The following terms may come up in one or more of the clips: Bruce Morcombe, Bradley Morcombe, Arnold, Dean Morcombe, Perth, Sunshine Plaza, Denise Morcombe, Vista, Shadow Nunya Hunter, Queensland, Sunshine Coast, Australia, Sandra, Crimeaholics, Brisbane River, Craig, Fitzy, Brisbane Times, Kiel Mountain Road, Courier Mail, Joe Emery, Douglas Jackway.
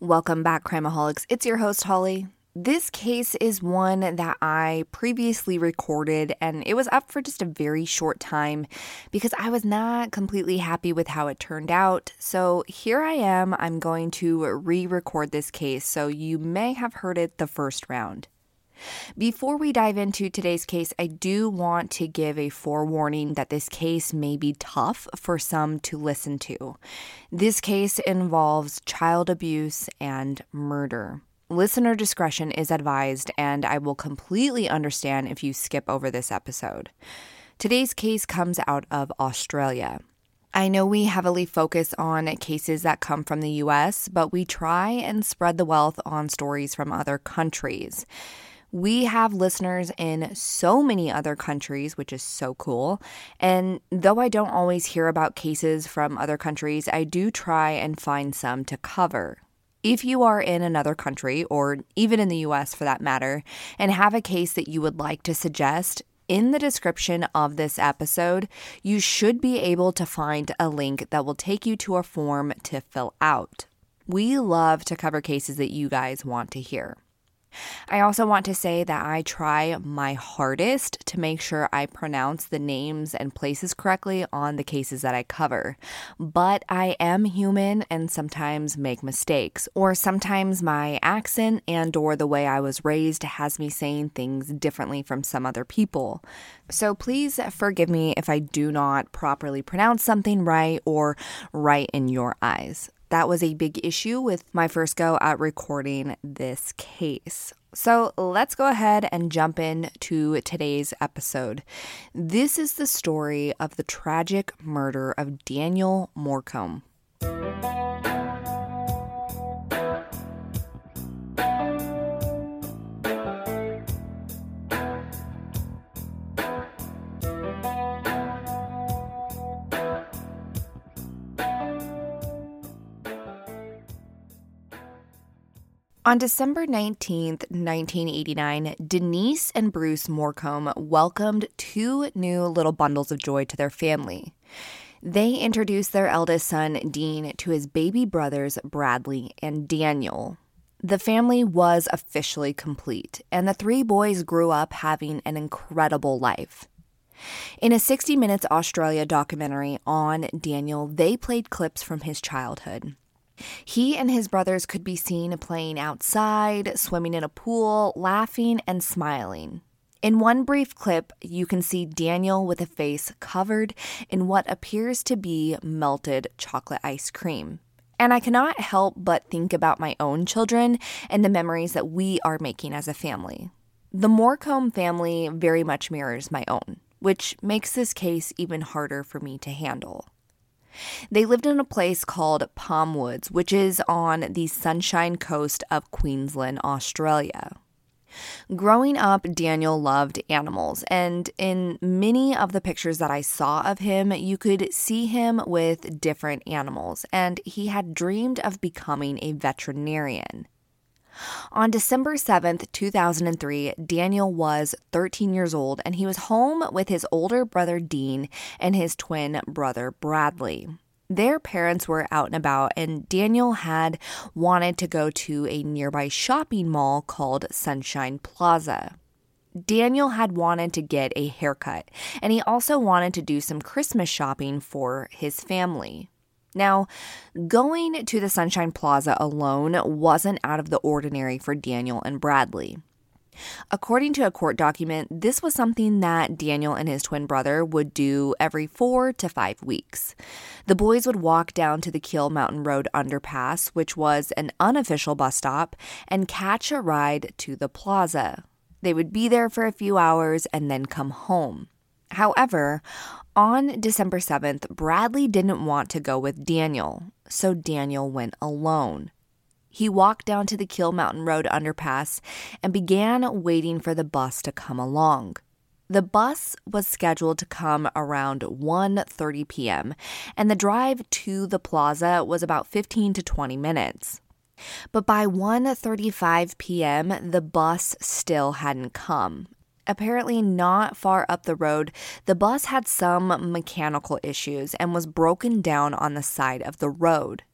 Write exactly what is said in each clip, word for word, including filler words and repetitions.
Welcome back, Crimeaholics. It's your host, Holly. This case is one that I previously recorded, and it was up for just a very short time because I was not completely happy with how it turned out. So here I am. I'm going to re-record this case, so you may have heard it the first round. Before we dive into today's case, I do want to give a forewarning that this case may be tough for some to listen to. This case involves child abuse and murder. Listener discretion is advised, and I will completely understand if you skip over this episode. Today's case comes out of Australia. I know we heavily focus on cases that come from the U S, but we try and spread the wealth on stories from other countries. We have listeners in so many other countries, which is so cool. And though I don't always hear about cases from other countries, I do try and find some to cover. If you are in another country, or even in the U S for that matter, and have a case that you would like to suggest, in the description of this episode, you should be able to find a link that will take you to a form to fill out. We love to cover cases that you guys want to hear. I also want to say that I try my hardest to make sure I pronounce the names and places correctly on the cases that I cover, but I am human and sometimes make mistakes, or sometimes my accent and or the way I was raised has me saying things differently from some other people. So please forgive me if I do not properly pronounce something right or right in your eyes. That was a big issue with my first go at recording this case. So let's go ahead and jump into today's episode. This is the story of the tragic murder of Daniel Morcombe. On December nineteenth, nineteen eighty-nine, Denise and Bruce Morcombe welcomed two new little bundles of joy to their family. They introduced their eldest son, Dean, to his baby brothers, Bradley and Daniel. The family was officially complete, and the three boys grew up having an incredible life. In a sixty minutes Australia documentary on Daniel, they played clips from his childhood. He and his brothers could be seen playing outside, swimming in a pool, laughing, and smiling. In one brief clip, you can see Daniel with a face covered in what appears to be melted chocolate ice cream. And I cannot help but think about my own children and the memories that we are making as a family. The Morcombe family very much mirrors my own, which makes this case even harder for me to handle. They lived in a place called Palmwoods, which is on the Sunshine Coast of Queensland, Australia. Growing up, Daniel loved animals, and in many of the pictures that I saw of him, you could see him with different animals, and he had dreamed of becoming a veterinarian. On December seventh, two thousand three, Daniel was thirteen years old, and he was home with his older brother Dean and his twin brother Bradley. Their parents were out and about, and Daniel had wanted to go to a nearby shopping mall called Sunshine Plaza. Daniel had wanted to get a haircut, and he also wanted to do some Christmas shopping for his family. Now, going to the Sunshine Plaza alone wasn't out of the ordinary for Daniel and Bradley. According to a court document, this was something that Daniel and his twin brother would do every four to five weeks. The boys would walk down to the Kiel Mountain Road underpass, which was an unofficial bus stop, and catch a ride to the plaza. They would be there for a few hours and then come home. However, on December seventh, Bradley didn't want to go with Daniel, so Daniel went alone. He walked down to the Kiel Mountain Road underpass and began waiting for the bus to come along. The bus was scheduled to come around one thirty p.m., and the drive to the plaza was about fifteen to twenty minutes. But by one thirty-five p.m., the bus still hadn't come. Apparently not far up the road, the bus had some mechanical issues and was broken down on the side of the road.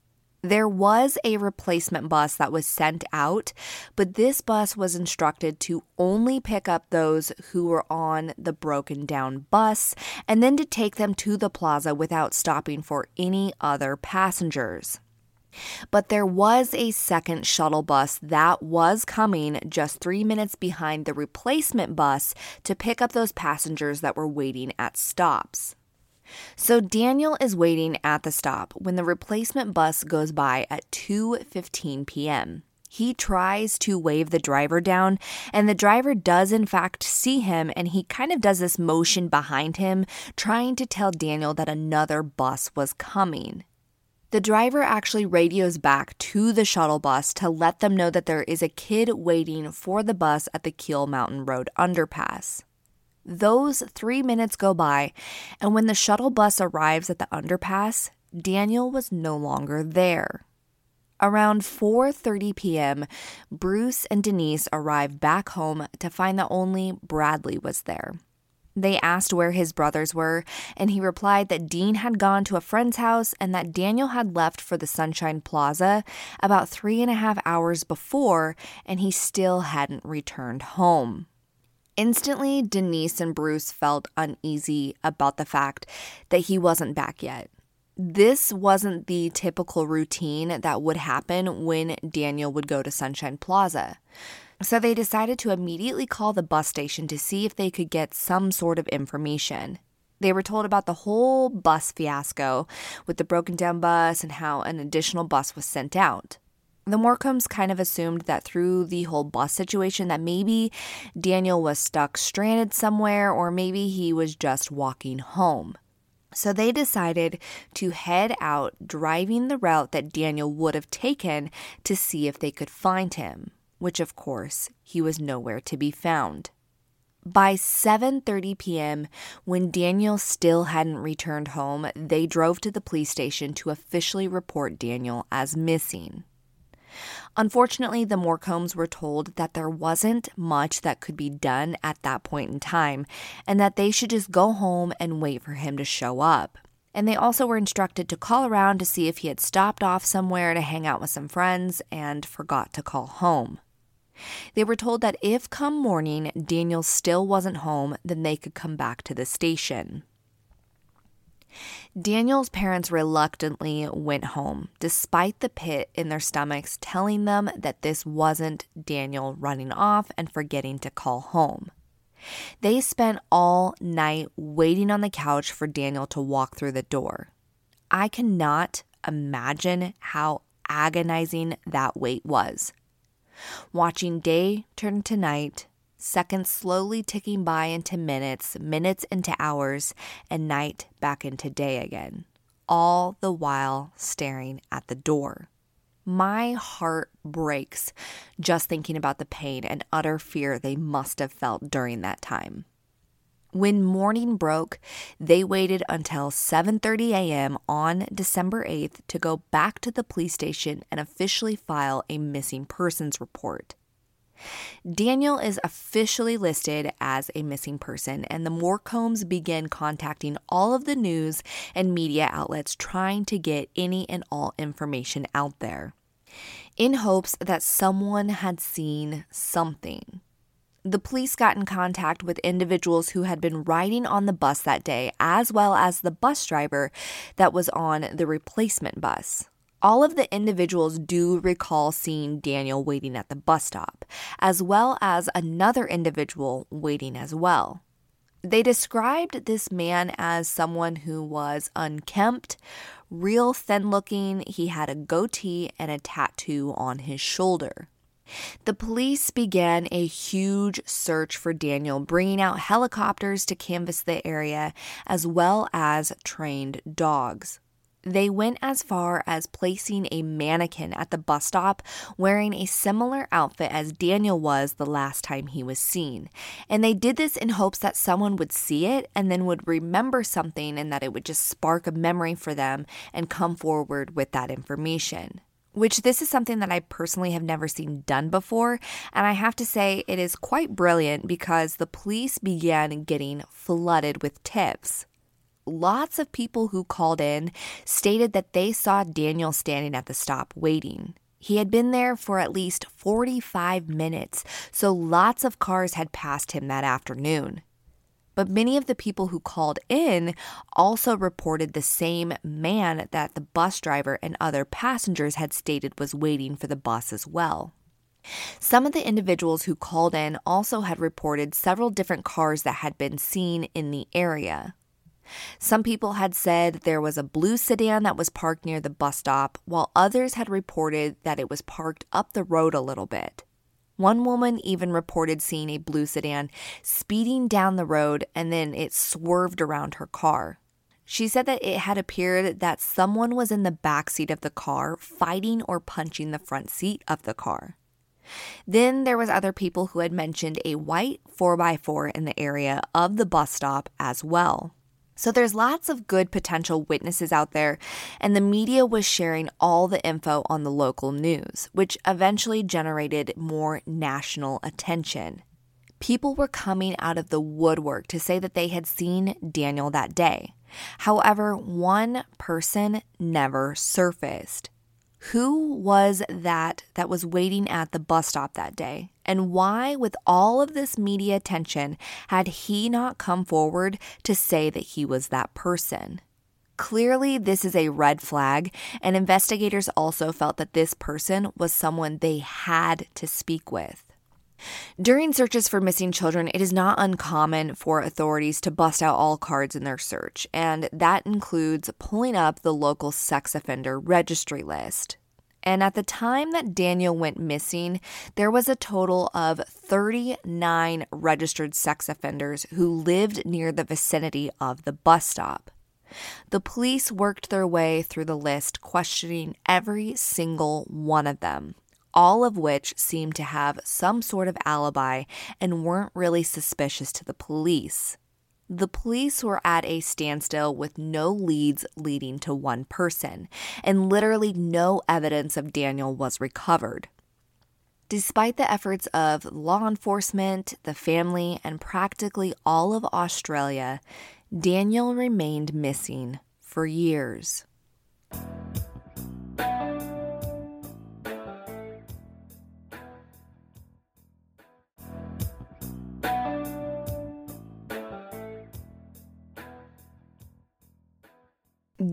There was a replacement bus that was sent out, but this bus was instructed to only pick up those who were on the broken down bus and then to take them to the plaza without stopping for any other passengers. But there was a second shuttle bus that was coming just three minutes behind the replacement bus to pick up those passengers that were waiting at stops. So Daniel is waiting at the stop when the replacement bus goes by at two fifteen p.m. He tries to wave the driver down, and the driver does in fact see him, and he kind of does this motion behind him, trying to tell Daniel that another bus was coming. The driver actually radios back to the shuttle bus to let them know that there is a kid waiting for the bus at the Kiel Mountain Road underpass. Those three minutes go by, and when the shuttle bus arrives at the underpass, Daniel was no longer there. Around four thirty p.m., Bruce and Denise arrived back home to find that only Bradley was there. They asked where his brothers were, and he replied that Dean had gone to a friend's house and that Daniel had left for the Sunshine Plaza about three and a half hours before, and he still hadn't returned home. Instantly, Denise and Bruce felt uneasy about the fact that he wasn't back yet. This wasn't the typical routine that would happen when Daniel would go to Sunshine Plaza. So they decided to immediately call the bus station to see if they could get some sort of information. They were told about the whole bus fiasco with the broken down bus and how an additional bus was sent out. The Morcombes kind of assumed that through the whole bus situation that maybe Daniel was stuck stranded somewhere, or maybe he was just walking home. So they decided to head out driving the route that Daniel would have taken to see if they could find him, which of course he was nowhere to be found. By seven thirty p.m., when Daniel still hadn't returned home, they drove to the police station to officially report Daniel as missing. Unfortunately, the Morcombes were told that there wasn't much that could be done at that point in time, and that they should just go home and wait for him to show up. And they also were instructed to call around to see if he had stopped off somewhere to hang out with some friends and forgot to call home. They were told that if come morning Daniel still wasn't home, then they could come back to the station. Daniel's parents reluctantly went home, despite the pit in their stomachs telling them that this wasn't Daniel running off and forgetting to call home. They spent all night waiting on the couch for Daniel to walk through the door. I cannot imagine how agonizing that wait was. Watching day turn to night, seconds slowly ticking by into minutes, minutes into hours, and night back into day again, all the while staring at the door. My heart breaks just thinking about the pain and utter fear they must have felt during that time. When morning broke, they waited until seven thirty a.m. on December eighth to go back to the police station and officially file a missing persons report. Daniel is officially listed as a missing person, and the Morcombes begin contacting all of the news and media outlets trying to get any and all information out there in hopes that someone had seen something. The police got in contact with individuals who had been riding on the bus that day, as well as the bus driver that was on the replacement bus. All of the individuals do recall seeing Daniel waiting at the bus stop, as well as another individual waiting as well. They described this man as someone who was unkempt, real thin-looking. He had a goatee and a tattoo on his shoulder. The police began a huge search for Daniel, bringing out helicopters to canvass the area, as well as trained dogs. They went as far as placing a mannequin at the bus stop wearing a similar outfit as Daniel was the last time he was seen. And they did this in hopes that someone would see it and then would remember something and that it would just spark a memory for them and come forward with that information. Which this is something that I personally have never seen done before, and I have to say it is quite brilliant because the police began getting flooded with tips. Lots of people who called in stated that they saw Daniel standing at the stop waiting. He had been there for at least forty-five minutes, so lots of cars had passed him that afternoon. But many of the people who called in also reported the same man that the bus driver and other passengers had stated was waiting for the bus as well. Some of the individuals who called in also had reported several different cars that had been seen in the area. Some people had said there was a blue sedan that was parked near the bus stop, while others had reported that it was parked up the road a little bit. One woman even reported seeing a blue sedan speeding down the road and then it swerved around her car. She said that it had appeared that someone was in the backseat of the car fighting or punching the front seat of the car. Then there was other people who had mentioned a white four by four in the area of the bus stop as well. So there's lots of good potential witnesses out there, and the media was sharing all the info on the local news, which eventually generated more national attention. People were coming out of the woodwork to say that they had seen Daniel that day. However, one person never surfaced. Who was that that was waiting at the bus stop that day? And why, with all of this media attention, had he not come forward to say that he was that person? Clearly, this is a red flag, and investigators also felt that this person was someone they had to speak with. During searches for missing children, it is not uncommon for authorities to bust out all cards in their search, and that includes pulling up the local sex offender registry list. And at the time that Daniel went missing, there was a total of thirty-nine registered sex offenders who lived near the vicinity of the bus stop. The police worked their way through the list, questioning every single one of them, all of which seemed to have some sort of alibi and weren't really suspicious to the police. The police were at a standstill with no leads leading to one person, and literally no evidence of Daniel was recovered. Despite the efforts of law enforcement, the family, and practically all of Australia, Daniel remained missing for years.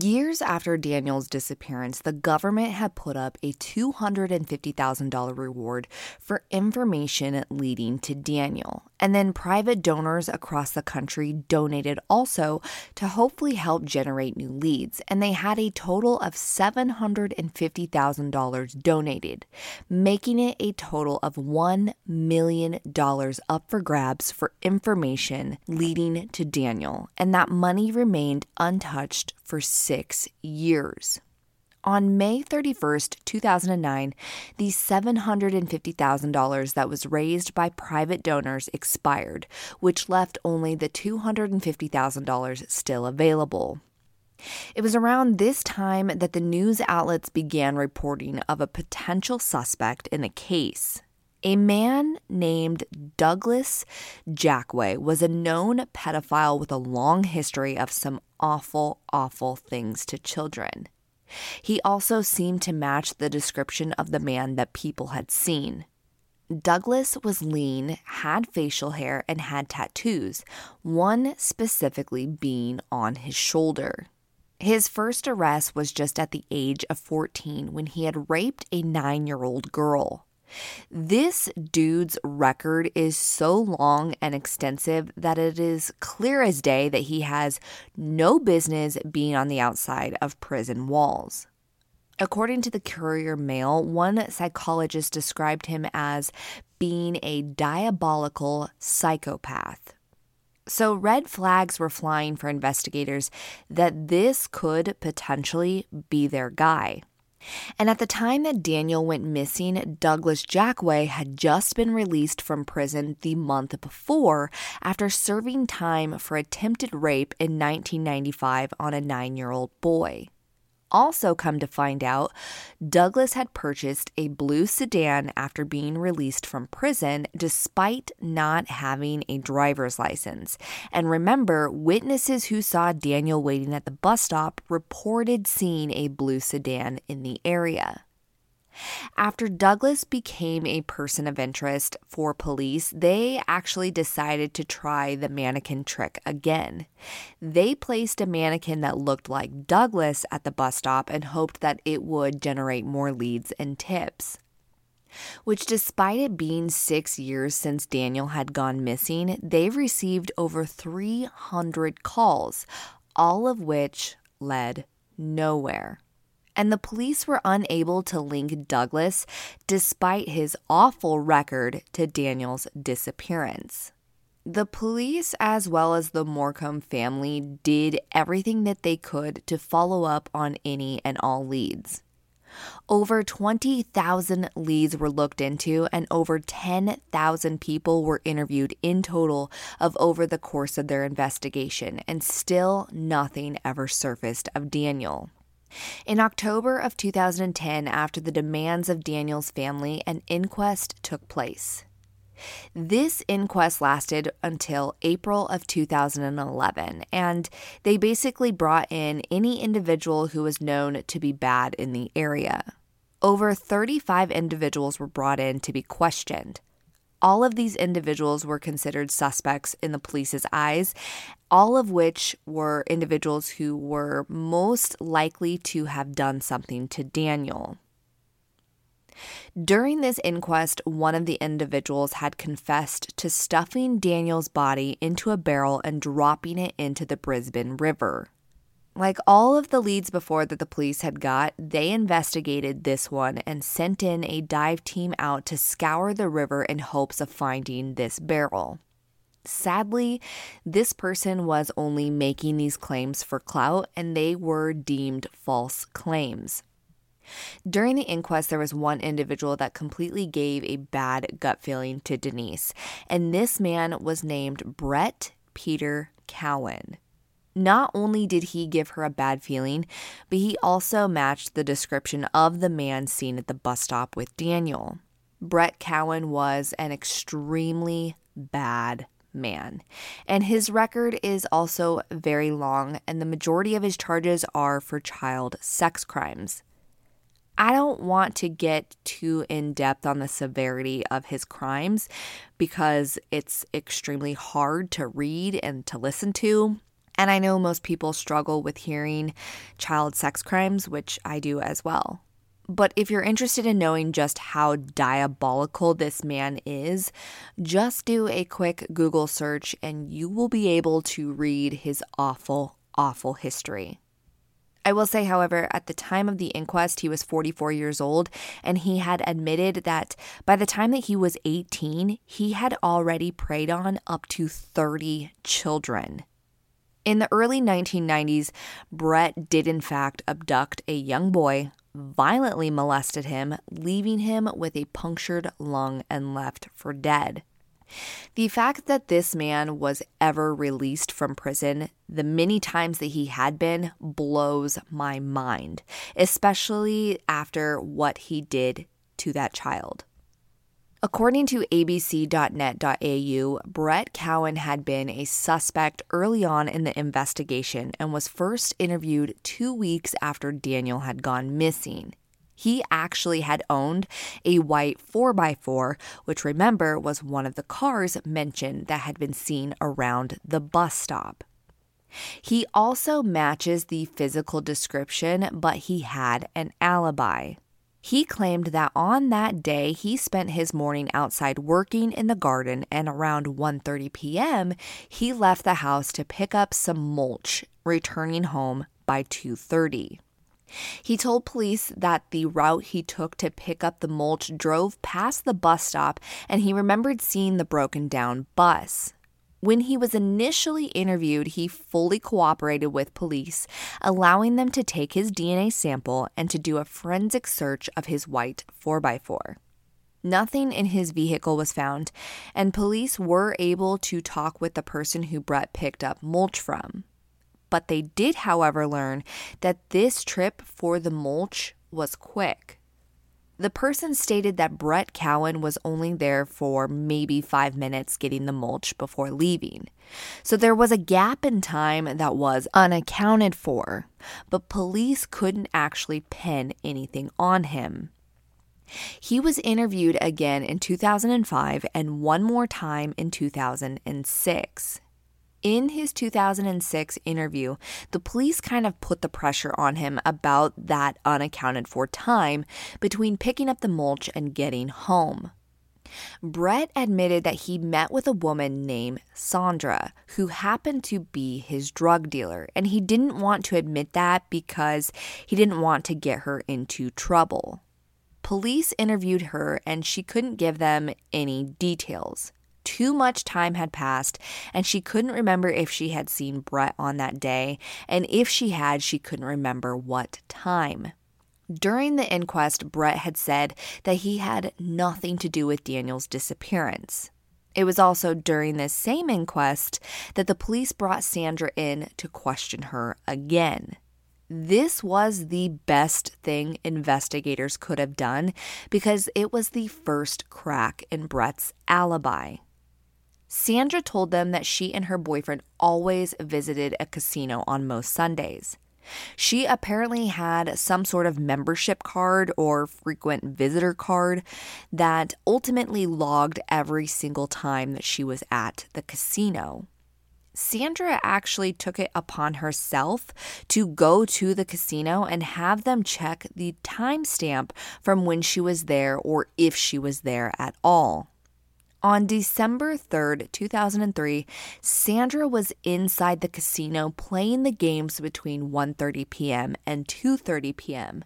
Years after Daniel's disappearance, the government had put up a two hundred fifty thousand dollars reward for information leading to Daniel. And then private donors across the country donated also to hopefully help generate new leads. And they had a total of seven hundred fifty thousand dollars donated, making it a total of one million dollars up for grabs for information leading to Daniel. And that money remained untouched for six years. On May thirty-first, two thousand nine, the seven hundred fifty thousand dollars that was raised by private donors expired, which left only the two hundred fifty thousand dollars still available. It was around this time that the news outlets began reporting of a potential suspect in the case. A man named Douglas Jackway was a known pedophile with a long history of some awful, awful things to children. He also seemed to match the description of the man that people had seen. Douglas was lean, had facial hair, and had tattoos, one specifically being on his shoulder. His first arrest was just at the age of fourteen when he had raped a nine-year-old girl. This dude's record is so long and extensive that it is clear as day that he has no business being on the outside of prison walls. According to the Courier Mail, one psychologist described him as being a diabolical psychopath. So red flags were flying for investigators that this could potentially be their guy. And at the time that Daniel went missing, Douglas Jackway had just been released from prison the month before after serving time for attempted rape in nineteen ninety-five on a nine-year-old boy. Also come to find out, Douglas had purchased a blue sedan after being released from prison despite not having a driver's license. And remember, witnesses who saw Daniel waiting at the bus stop reported seeing a blue sedan in the area. After Douglas became a person of interest for police, they actually decided to try the mannequin trick again. They placed a mannequin that looked like Douglas at the bus stop and hoped that it would generate more leads and tips. Which, despite it being six years since Daniel had gone missing, they received over three hundred calls, all of which led nowhere. And the police were unable to link Douglas, despite his awful record, to Daniel's disappearance. The police, as well as the Morcombe family, did everything that they could to follow up on any and all leads. Over twenty thousand leads were looked into, and over ten thousand people were interviewed in total of over the course of their investigation, and still nothing ever surfaced of Daniel. In October of two thousand ten, after the demands of Daniel's family, an inquest took place. This inquest lasted until April of two thousand eleven, and they basically brought in any individual who was known to be bad in the area. Over thirty-five individuals were brought in to be questioned. All of these individuals were considered suspects in the police's eyes, all of which were individuals who were most likely to have done something to Daniel. During this inquest, one of the individuals had confessed to stuffing Daniel's body into a barrel and dropping it into the Brisbane River. Like all of the leads before that the police had got, they investigated this one and sent in a dive team out to scour the river in hopes of finding this barrel. Sadly, this person was only making these claims for clout, and they were deemed false claims. During the inquest, there was one individual that completely gave a bad gut feeling to Denise, and this man was named Brett Peter Cowan. Not only did he give her a bad feeling, but he also matched the description of the man seen at the bus stop with Daniel. Brett Cowan was an extremely bad man, and his record is also very long, and the majority of his charges are for child sex crimes. I don't want to get too in-depth on the severity of his crimes because it's extremely hard to read and to listen to. And I know most people struggle with hearing child sex crimes, which I do as well. But if you're interested in knowing just how diabolical this man is, just do a quick Google search and you will be able to read his awful, awful history. I will say, however, at the time of the inquest, he was forty-four years old, and he had admitted that by the time that he was eighteen, he had already preyed on up to thirty children. In the early nineteen nineties, Brett did in fact abduct a young boy, violently molested him, leaving him with a punctured lung and left for dead. The fact that this man was ever released from prison, the many times that he had been, blows my mind, especially after what he did to that child. According to a b c dot net dot a u, Brett Cowan had been a suspect early on in the investigation and was first interviewed two weeks after Daniel had gone missing. He actually had owned a white four by four, which, remember, was one of the cars mentioned that had been seen around the bus stop. He also matches the physical description, but he had an alibi. He claimed that on that day, he spent his morning outside working in the garden, and around one thirty p.m., he left the house to pick up some mulch, returning home by two thirty. He told police that the route he took to pick up the mulch drove past the bus stop, and he remembered seeing the broken-down bus. When he was initially interviewed, he fully cooperated with police, allowing them to take his D N A sample and to do a forensic search of his white four by four. Nothing in his vehicle was found, and police were able to talk with the person who Brett picked up mulch from. But they did, however, learn that this trip for the mulch was quick. The person stated that Brett Cowan was only there for maybe five minutes getting the mulch before leaving. So there was a gap in time that was unaccounted for, but police couldn't actually pin anything on him. He was interviewed again in two thousand five and one more time in two thousand six. In his two thousand six interview, the police kind of put the pressure on him about that unaccounted-for time between picking up the mulch and getting home. Brett admitted that he met with a woman named Sandra, who happened to be his drug dealer, and he didn't want to admit that because he didn't want to get her into trouble. Police interviewed her, and she couldn't give them any details. Too much time had passed, and she couldn't remember if she had seen Brett on that day, and if she had, she couldn't remember what time. During the inquest, Brett had said that he had nothing to do with Daniel's disappearance. It was also during this same inquest that the police brought Sandra in to question her again. This was the best thing investigators could have done because it was the first crack in Brett's alibi. Sandra told them that she and her boyfriend always visited a casino on most Sundays. She apparently had some sort of membership card or frequent visitor card that ultimately logged every single time that she was at the casino. Sandra actually took it upon herself to go to the casino and have them check the timestamp from when she was there or if she was there at all. On December third, two thousand three, Sandra was inside the casino playing the games between one thirty p.m. and two thirty p.m.,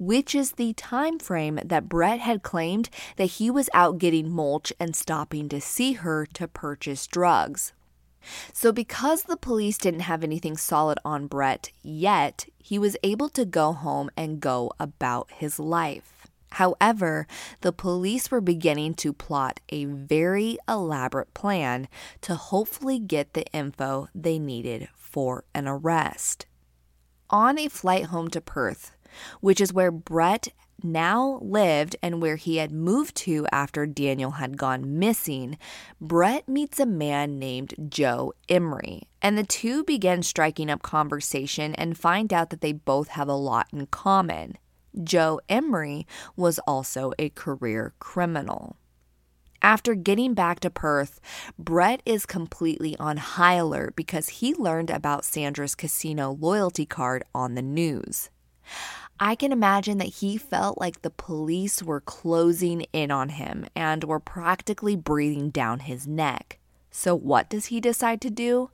which is the time frame that Brett had claimed that he was out getting mulch and stopping to see her to purchase drugs. So because the police didn't have anything solid on Brett yet, he was able to go home and go about his life. However, the police were beginning to plot a very elaborate plan to hopefully get the info they needed for an arrest. On a flight home to Perth, which is where Brett now lived and where he had moved to after Daniel had gone missing, Brett meets a man named Joe Emery, and the two begin striking up conversation and find out that they both have a lot in common. Joe Emery was also a career criminal. After getting back to Perth, Brett is completely on high alert because he learned about Sandra's casino loyalty card on the news. I can imagine that he felt like the police were closing in on him and were practically breathing down his neck. So what does he decide to do?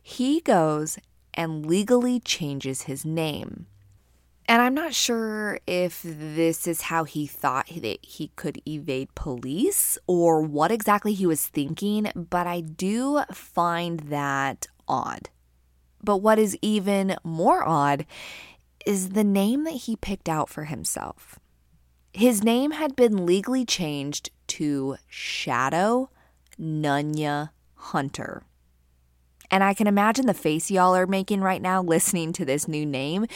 He goes and legally changes his name. And I'm not sure if this is how he thought that he could evade police or what exactly he was thinking, but I do find that odd. But what is even more odd is the name that he picked out for himself. His name had been legally changed to Shadow Nunya Hunter. And I can imagine the face y'all are making right now listening to this new name,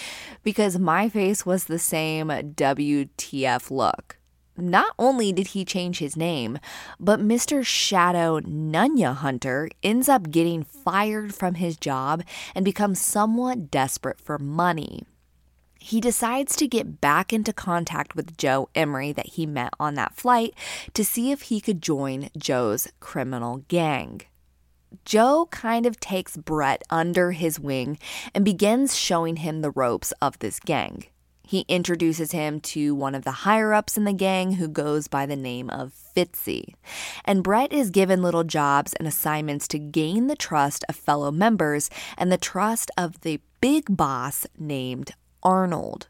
because my face was the same W T F look. Not only did he change his name, but Mister Shadow Nunya Hunter ends up getting fired from his job and becomes somewhat desperate for money. he decides to get back into contact with Joe Emery that he met on that flight to see if he could join Joe's criminal gang. Joe kind of takes Brett under his wing and begins showing him the ropes of this gang. He introduces him to one of the higher-ups in the gang who goes by the name of Fitzy. And Brett is given little jobs and assignments to gain the trust of fellow members and the trust of the big boss named Arnold.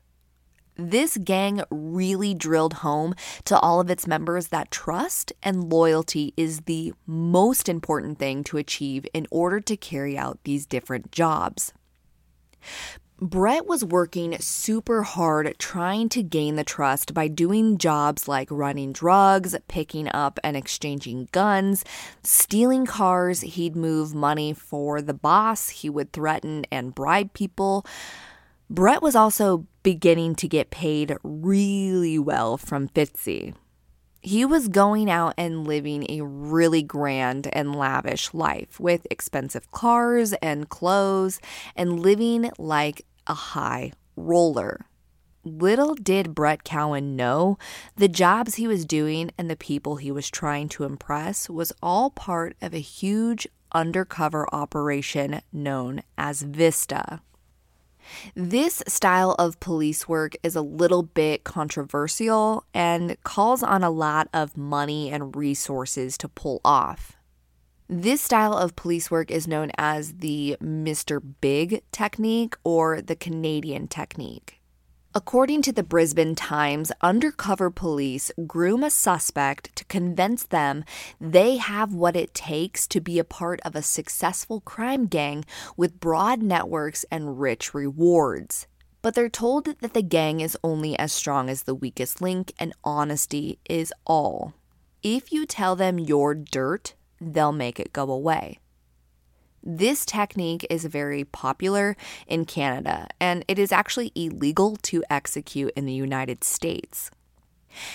This gang really drilled home to all of its members that trust and loyalty is the most important thing to achieve in order to carry out these different jobs. Brett was working super hard trying to gain the trust by doing jobs like running drugs, picking up and exchanging guns, stealing cars. He'd move money for the boss. He would threaten and bribe people. Brett was also beginning to get paid really well from Fitzy. He was going out and living a really grand and lavish life with expensive cars and clothes and living like a high roller. Little did Brett Cowan know, the jobs he was doing and the people he was trying to impress was all part of a huge undercover operation known as Vista. This style of police work is a little bit controversial and calls on a lot of money and resources to pull off. This style of police work is known as the Mister Big technique or the Canadian technique. According to the Brisbane Times, undercover police groom a suspect to convince them they have what it takes to be a part of a successful crime gang with broad networks and rich rewards. But they're told that the gang is only as strong as the weakest link and honesty is all. If you tell them your dirt, they'll make it go away. This technique is very popular in Canada, and it is actually illegal to execute in the United States.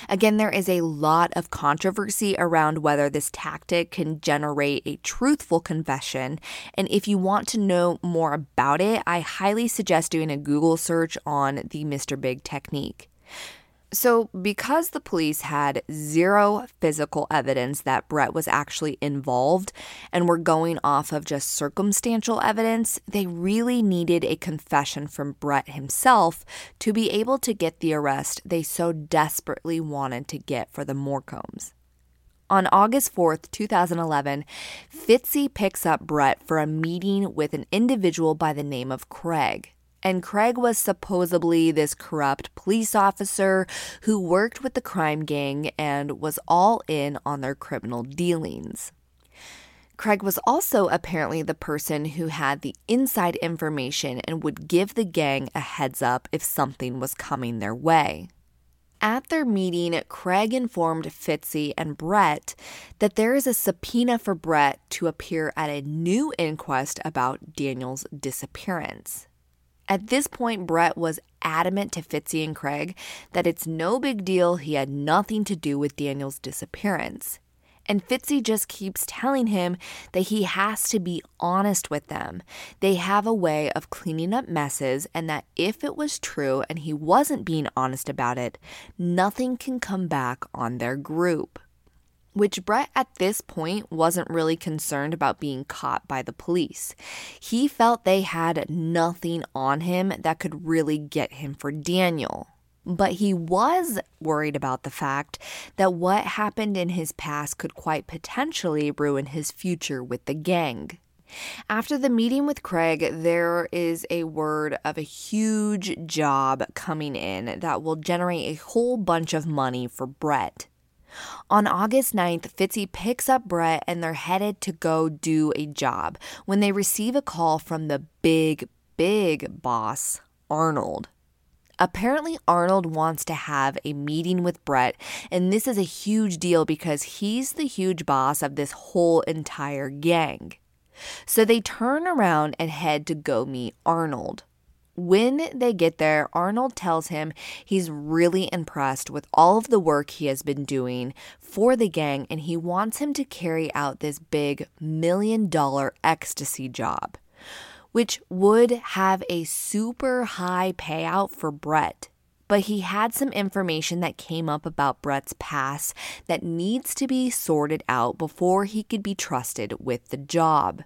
Again, there is a lot of controversy around whether this tactic can generate a truthful confession, and if you want to know more about it, I highly suggest doing a Google search on the Mister Big technique. So, because the police had zero physical evidence that Brett was actually involved and were going off of just circumstantial evidence, they really needed a confession from Brett himself to be able to get the arrest they so desperately wanted to get for the Morcombes. On August fourth, twenty eleven, Fitzy picks up Brett for a meeting with an individual by the name of Craig. And Craig was supposedly this corrupt police officer who worked with the crime gang and was all in on their criminal dealings. Craig was also apparently the person who had the inside information and would give the gang a heads up if something was coming their way. At their meeting, Craig informed Fitzy and Brett that there is a subpoena for Brett to appear at a new inquest about Daniel's disappearance. At this point, Brett was adamant to Fitzy and Craig that it's no big deal, he had nothing to do with Daniel's disappearance. And Fitzy just keeps telling him that he has to be honest with them. They have a way of cleaning up messes, and that if it was true and he wasn't being honest about it, nothing can come back on their group. Which Brett at this point wasn't really concerned about being caught by the police. He felt they had nothing on him that could really get him for Daniel. But he was worried about the fact that what happened in his past could quite potentially ruin his future with the gang. After the meeting with Craig, there is a word of a huge job coming in that will generate a whole bunch of money for Brett. On August ninth, Fitzy picks up Brett and they're headed to go do a job when they receive a call from the big, big boss, Arnold. Apparently, Arnold wants to have a meeting with Brett, and this is a huge deal because he's the huge boss of this whole entire gang. So they turn around and head to go meet Arnold. When they get there, Arnold tells him he's really impressed with all of the work he has been doing for the gang, and he wants him to carry out this big million dollar ecstasy job, which would have a super high payout for Brett. But he had some information that came up about Brett's past that needs to be sorted out before he could be trusted with the job.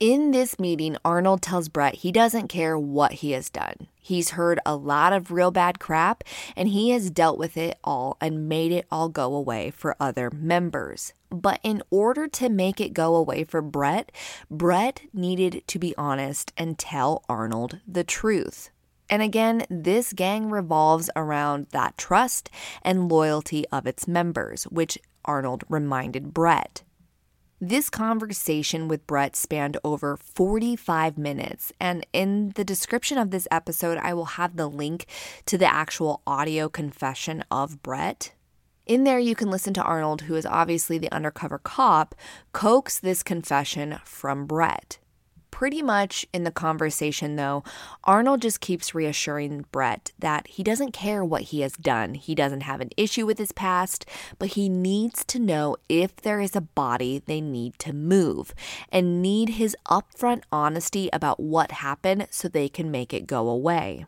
In this meeting, Arnold tells Brett he doesn't care what he has done. He's heard a lot of real bad crap, and he has dealt with it all and made it all go away for other members. But in order to make it go away for Brett, Brett needed to be honest and tell Arnold the truth. And again, this gang revolves around that trust and loyalty of its members, which Arnold reminded Brett. This conversation with Brett spanned over forty-five minutes, and in the description of this episode, I will have the link to the actual audio confession of Brett. In there, you can listen to Arnold, who is obviously the undercover cop, coax this confession from Brett. Pretty much in the conversation, though, Arnold just keeps reassuring Brett that he doesn't care what he has done. He doesn't have an issue with his past, but he needs to know if there is a body they need to move and need his upfront honesty about what happened so they can make it go away.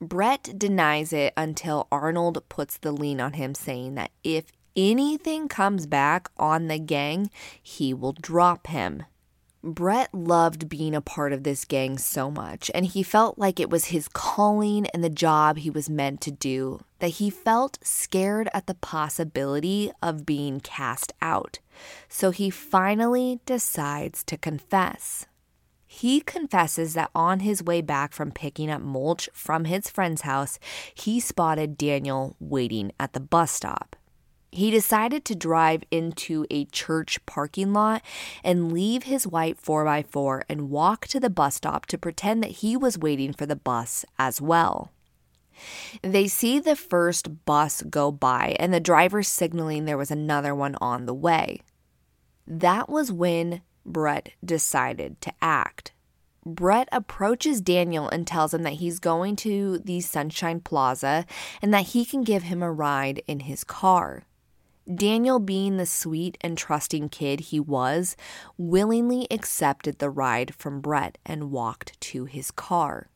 Brett denies it until Arnold puts the lien on him, saying that if anything comes back on the gang, he will drop him. Brett loved being a part of this gang so much, and he felt like it was his calling and the job he was meant to do, that he felt scared at the possibility of being cast out. So he finally decides to confess. He confesses that on his way back from picking up mulch from his friend's house, he spotted Daniel waiting at the bus stop. He decided to drive into a church parking lot and leave his white four by four and walk to the bus stop to pretend that he was waiting for the bus as well. They see the first bus go by and the driver signaling there was another one on the way. That was when Brett decided to act. Brett approaches Daniel and tells him that he's going to the Sunshine Plaza and that he can give him a ride in his car. Daniel, being the sweet and trusting kid he was, willingly accepted the ride from Brett and walked to his car.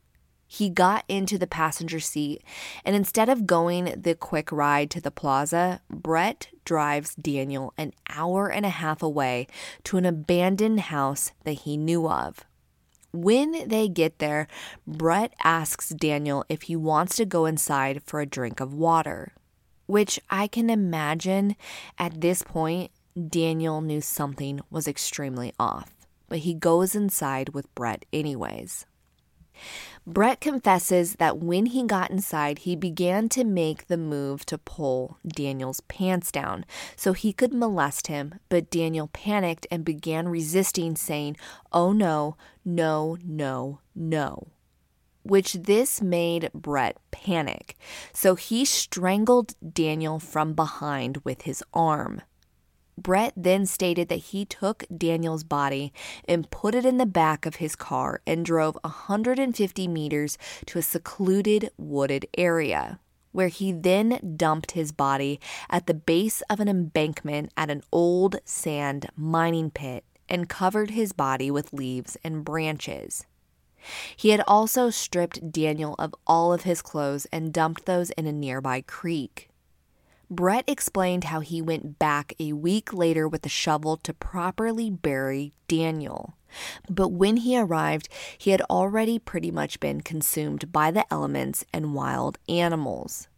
He got into the passenger seat, and instead of going the quick ride to the plaza, Brett drives Daniel an hour and a half away to an abandoned house that he knew of. When they get there, Brett asks Daniel if he wants to go inside for a drink of water. Which I can imagine at this point, Daniel knew something was extremely off, but he goes inside with Brett anyways. Brett confesses that when he got inside, he began to make the move to pull Daniel's pants down so he could molest him, but Daniel panicked and began resisting, saying, "Oh no, no, no, no." Which this made Brett panic, so he strangled Daniel from behind with his arm. Brett then stated that he took Daniel's body and put it in the back of his car and drove one hundred fifty meters to a secluded wooded area, where he then dumped his body at the base of an embankment at an old sand mining pit and covered his body with leaves and branches. He had also stripped Daniel of all of his clothes and dumped those in a nearby creek. Brett explained how he went back a week later with a shovel to properly bury Daniel. But when he arrived, he had already pretty much been consumed by the elements and wild animals.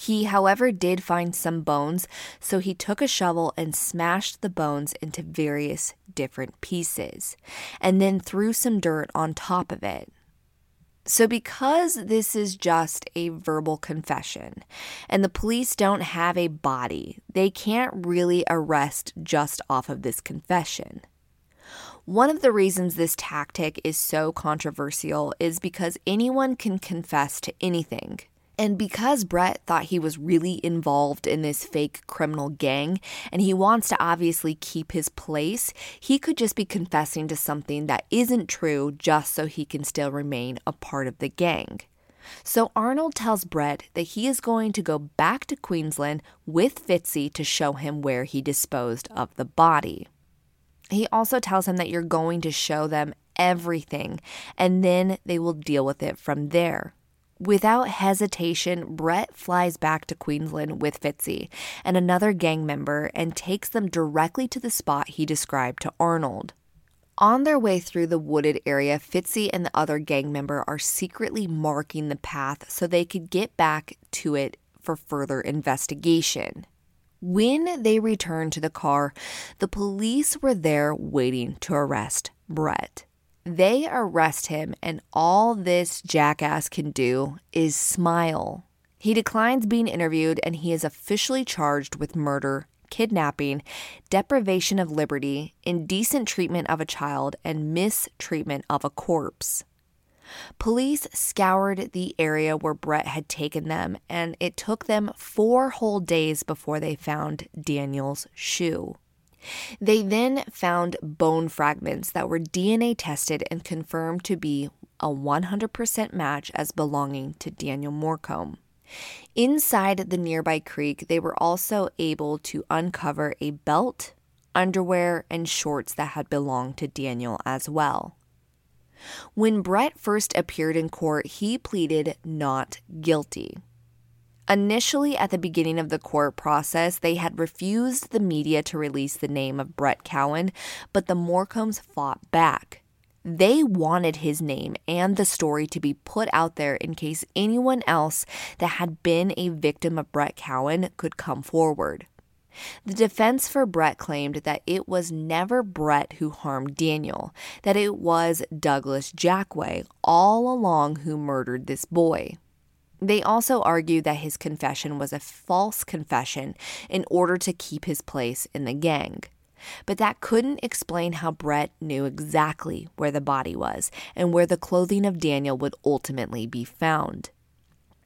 He, however, did find some bones, so he took a shovel and smashed the bones into various different pieces, and then threw some dirt on top of it. So because this is just a verbal confession, and the police don't have a body, they can't really arrest just off of this confession. One of the reasons this tactic is so controversial is because anyone can confess to anything. And because Brett thought he was really involved in this fake criminal gang, and he wants to obviously keep his place, he could just be confessing to something that isn't true just so he can still remain a part of the gang. So Arnold tells Brett that he is going to go back to Queensland with Fitzy to show him where he disposed of the body. He also tells him that you're going to show them everything, and then they will deal with it from there. Without hesitation, Brett flies back to Queensland with Fitzy and another gang member and takes them directly to the spot he described to Arnold. On their way through the wooded area, Fitzy and the other gang member are secretly marking the path so they could get back to it for further investigation. When they returned to the car, the police were there waiting to arrest Brett. They arrest him, and all this jackass can do is smile. He declines being interviewed, and he is officially charged with murder, kidnapping, deprivation of liberty, indecent treatment of a child, and mistreatment of a corpse. Police scoured the area where Brett had taken them, and it took them four whole days before they found Daniel's shoe. They then found bone fragments that were D N A tested and confirmed to be a one hundred percent match as belonging to Daniel Morcombe. Inside the nearby creek, they were also able to uncover a belt, underwear, and shorts that had belonged to Daniel as well. When Brett first appeared in court, he pleaded not guilty. Initially, at the beginning of the court process, they had refused the media to release the name of Brett Cowan, but the Morcombes fought back. They wanted his name and the story to be put out there in case anyone else that had been a victim of Brett Cowan could come forward. The defense for Brett claimed that it was never Brett who harmed Daniel, that it was Douglas Jackway all along who murdered this boy. They also argued that his confession was a false confession in order to keep his place in the gang. But that couldn't explain how Brett knew exactly where the body was and where the clothing of Daniel would ultimately be found.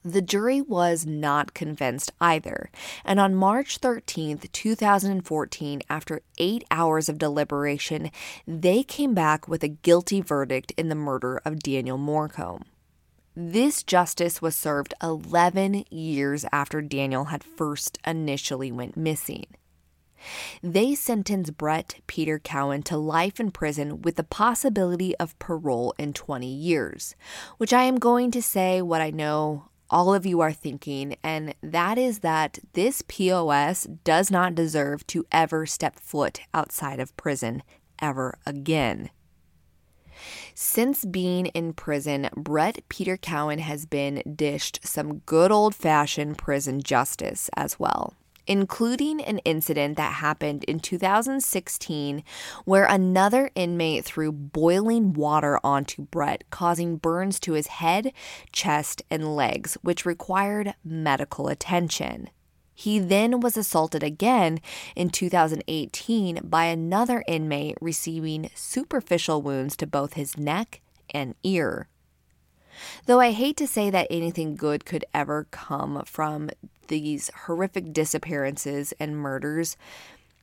The jury was not convinced either, and on March thirteenth, two thousand fourteen, after eight hours of deliberation, they came back with a guilty verdict in the murder of Daniel Morcombe. This justice was served eleven years after Daniel had first initially went missing. They sentenced Brett Peter Cowan to life in prison with the possibility of parole in twenty years, which I am going to say what I know all of you are thinking, and that is that this P O S does not deserve to ever step foot outside of prison ever again. Since being in prison, Brett Peter Cowan has been dished some good old-fashioned prison justice as well, including an incident that happened in two thousand sixteen where another inmate threw boiling water onto Brett, causing burns to his head, chest, and legs, which required medical attention. He then was assaulted again in two thousand eighteen by another inmate, receiving superficial wounds to both his neck and ear. Though I hate to say that anything good could ever come from these horrific disappearances and murders,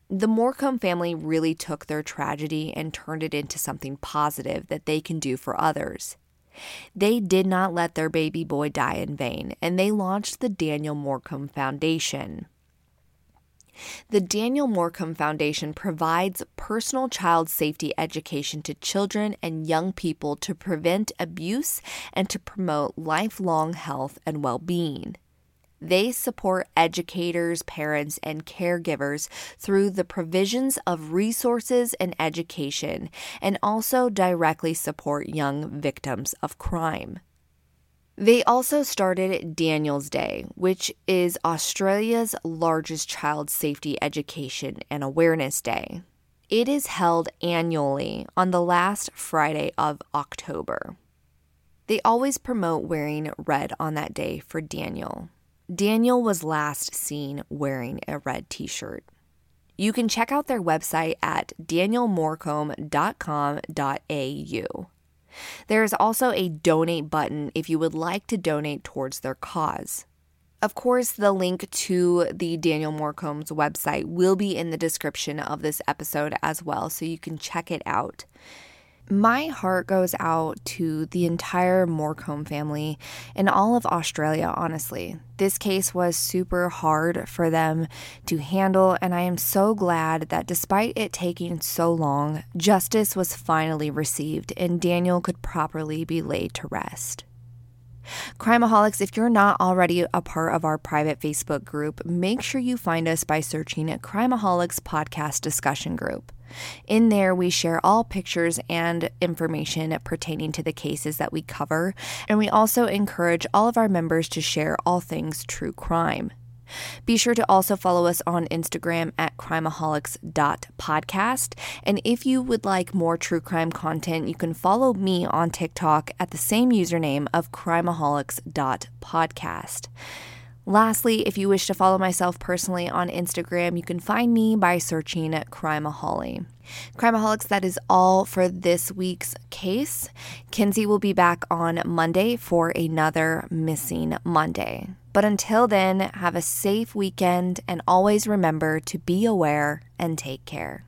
the Morcombe family really took their tragedy and turned it into something positive that they can do for others. They did not let their baby boy die in vain, and they launched the Daniel Morcombe Foundation. The Daniel Morcombe Foundation provides personal child safety education to children and young people to prevent abuse and to promote lifelong health and well-being. They support educators, parents, and caregivers through the provisions of resources and education, and also directly support young victims of crime. They also started Daniel's Day, which is Australia's largest child safety education and awareness day. It is held annually on the last Friday of October. They always promote wearing red on that day for Daniel. Daniel was last seen wearing a red t-shirt. You can check out their website at daniel morcombe dot com dot a u. There is also a donate button if you would like to donate towards their cause. Of course, the link to the Daniel Morcombe's website will be in the description of this episode as well, so you can check it out. My heart goes out to the entire Morcombe family and all of Australia, honestly. This case was super hard for them to handle, and I am so glad that despite it taking so long, justice was finally received and Daniel could properly be laid to rest. Crimeaholics, if you're not already a part of our private Facebook group, make sure you find us by searching Crimeaholics Podcast Discussion Group. In there, we share all pictures and information pertaining to the cases that we cover, and we also encourage all of our members to share all things true crime. Be sure to also follow us on Instagram at crimeaholics dot podcast, and if you would like more true crime content, you can follow me on TikTok at the same username of crimeaholics dot podcast. Lastly, if you wish to follow myself personally on Instagram, you can find me by searching Crimeaholic. Crimeaholics, that is all for this week's case. Kinsey will be back on Monday for another Missing Monday. But until then, have a safe weekend and always remember to be aware and take care.